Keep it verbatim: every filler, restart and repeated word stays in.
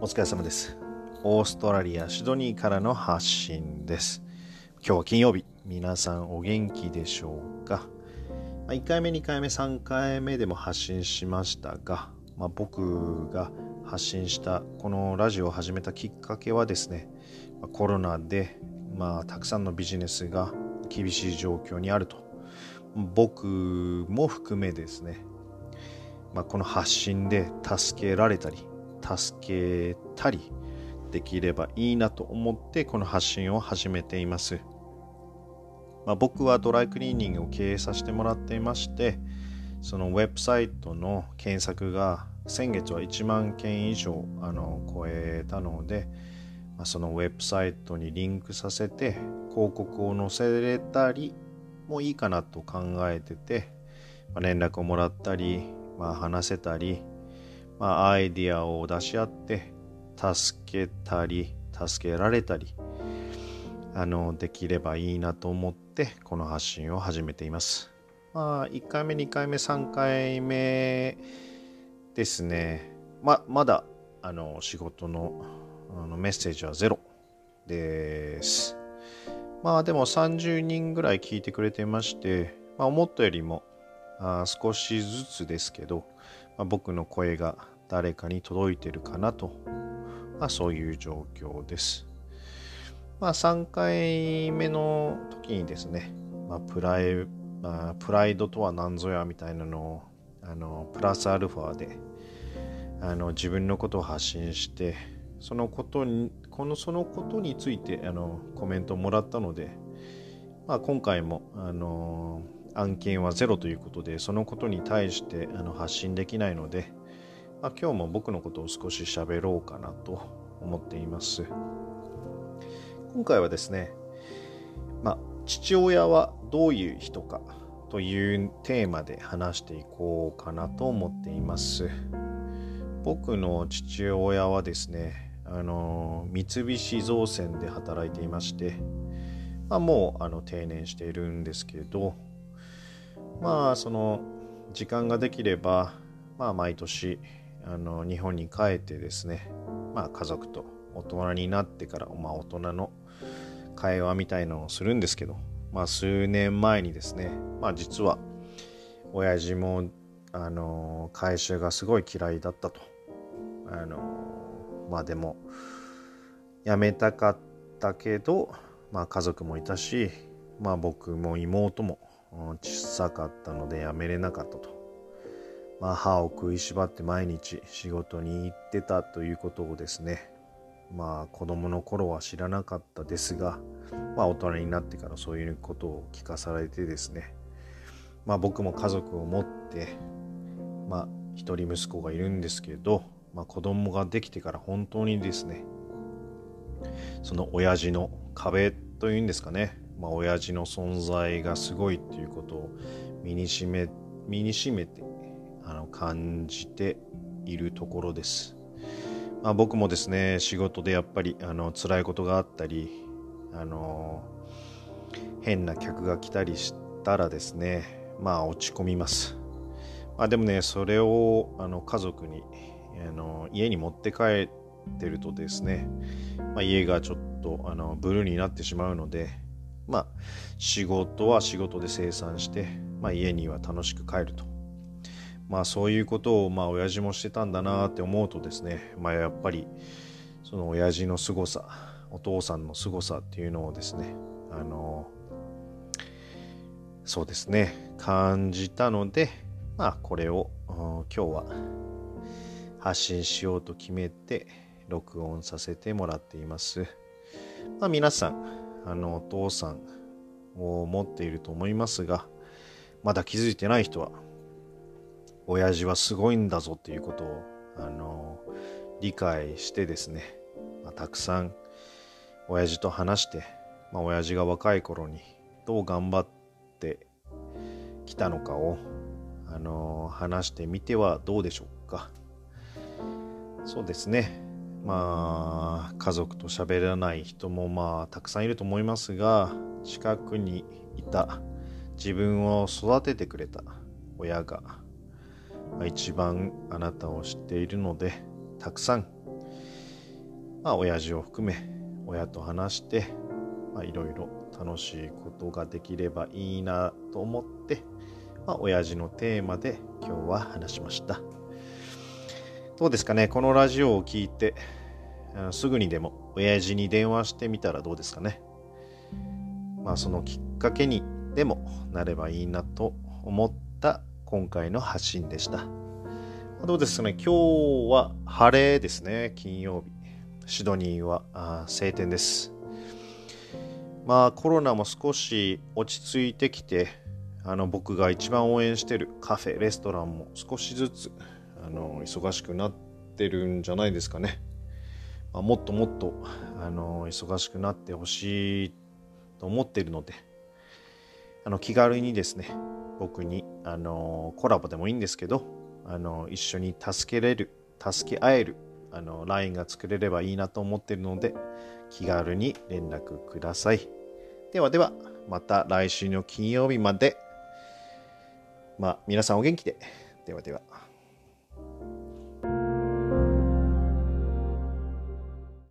お疲れ様です。オーストラリアシドニーからの発信です。今日は金曜日、皆さんお元気でしょうか。まあ、いっかいめにかいめさんかいめでも発信しましたが、まあ、僕が発信したこのラジオを始めたきっかけはですね、コロナで、まあ、たくさんのビジネスが厳しい状況にあると、僕も含めですね、まあ、この発信で助けられたり助けたりできればいいなと思ってこの発信を始めています。まあ、僕はドライクリーニングを経営させてもらっていまして、そのウェブサイトの検索が先月はいちまんけん以上あの超えたので、まあ、そのウェブサイトにリンクさせて広告を載せれたりもいいかなと考えてて、まあ、連絡をもらったり、まあ、話せたり、まあ、アイディアを出し合って助けたり助けられたりあのできればいいなと思ってこの発信を始めています。まあ、いっかいめにかいめさんかいめですね、ま, まだあの仕事 の, あのメッセージはゼロです。まあでもさんじゅうにんぐらい聞いてくれてまして、まあ、思ったよりもあ少しずつですけど、まあ、僕の声が誰かに届いてるかなと、まあ、そういう状況です。まあ、さんかいめの時にですね、まあ、プライ、まあ、プライドとは何ぞやみたいなのをあのプラスアルファであの自分のことを発信して、そのことにこのそのことについてあのコメントをもらったので、まあ、今回もあの案件はゼロということで、そのことに対してあの発信できないので、まあ、今日も僕のことを少し喋ろうかなと思っています。今回はですね、まあ、父親はどういう人かというテーマで話していこうかなと思っています。僕の父親はですね、あの三菱造船で働いていまして、まあ、もうあの定年しているんですけど、まあその時間ができれば、まあ、毎年あの日本に帰ってですね、まあ、家族と大人になってから、まあ、大人の会話みたいなのをするんですけど、まあ、数年前にですね、まあ、実は親父もあの会社がすごい嫌いだったと、あのまあでも辞めたかったけど、まあ、家族もいたし、まあ、僕も妹も小さかったので辞めれなかったと、まあ、歯を食いしばって毎日仕事に行ってたということをですね、まあ子供の頃は知らなかったですが、まあ大人になってからそういうことを聞かされてですね、まあ僕も家族を持って、まあ一人息子がいるんですけど、まあ子供ができてから本当にですね、その親父の壁というんですかね、まあ親父の存在がすごいっていうことを身にしめ、身にしめてあの感じているところです。まあ、僕もですね、仕事でやっぱりあの辛いことがあったり、あの変な客が来たりしたらですね、まあ落ち込みます。まあ、でもね、それをあの家族にあの家に持って帰ってるとですね、まあ、家がちょっとあのブルーになってしまうので、まあ仕事は仕事で生産して、まあ、家には楽しく帰ると、まあそういうことをまあ親父もしてたんだなって思うとですね、まあやっぱりその親父の凄さ、お父さんの凄さっていうのをですね、あのそうですね感じたので、まあこれを今日は発信しようと決めて録音させてもらっています。まあ皆さんあのお父さんを持っていると思いますが、まだ気づいてない人は親父はすごいんだぞっていうことをあの理解してですね、まあ、たくさん親父と話して、まあ、親父が若い頃にどう頑張ってきたのかをあの話してみてはどうでしょうか。そうですね、まあ家族と喋らない人もまあたくさんいると思いますが、近くにいた自分を育ててくれた親が一番あなたを知っているので、たくさんまあ、親父を含め親と話していろいろ楽しいことができればいいなと思って、まあ、親父のテーマで今日は話しました。どうですかね、このラジオを聞いてすぐにでも親父に電話してみたらどうですかね。まあそのきっかけにでもなればいいなと思った今回の発信でした。どうですかね、今日は晴れですね。金曜日シドニーはあー晴天です。まあコロナも少し落ち着いてきて、あの僕が一番応援してるカフェレストランも少しずつあの忙しくなってるんじゃないですかね。まあ、もっともっとあの忙しくなってほしいと思っているので、あの気軽にですね、僕にあのコラボでもいいんですけど、あの一緒に助けれる助け合えるあのラインが作れればいいなと思っているので、気軽に連絡ください。ではではまた来週の金曜日まで、まあ皆さんお元気で。ではでは。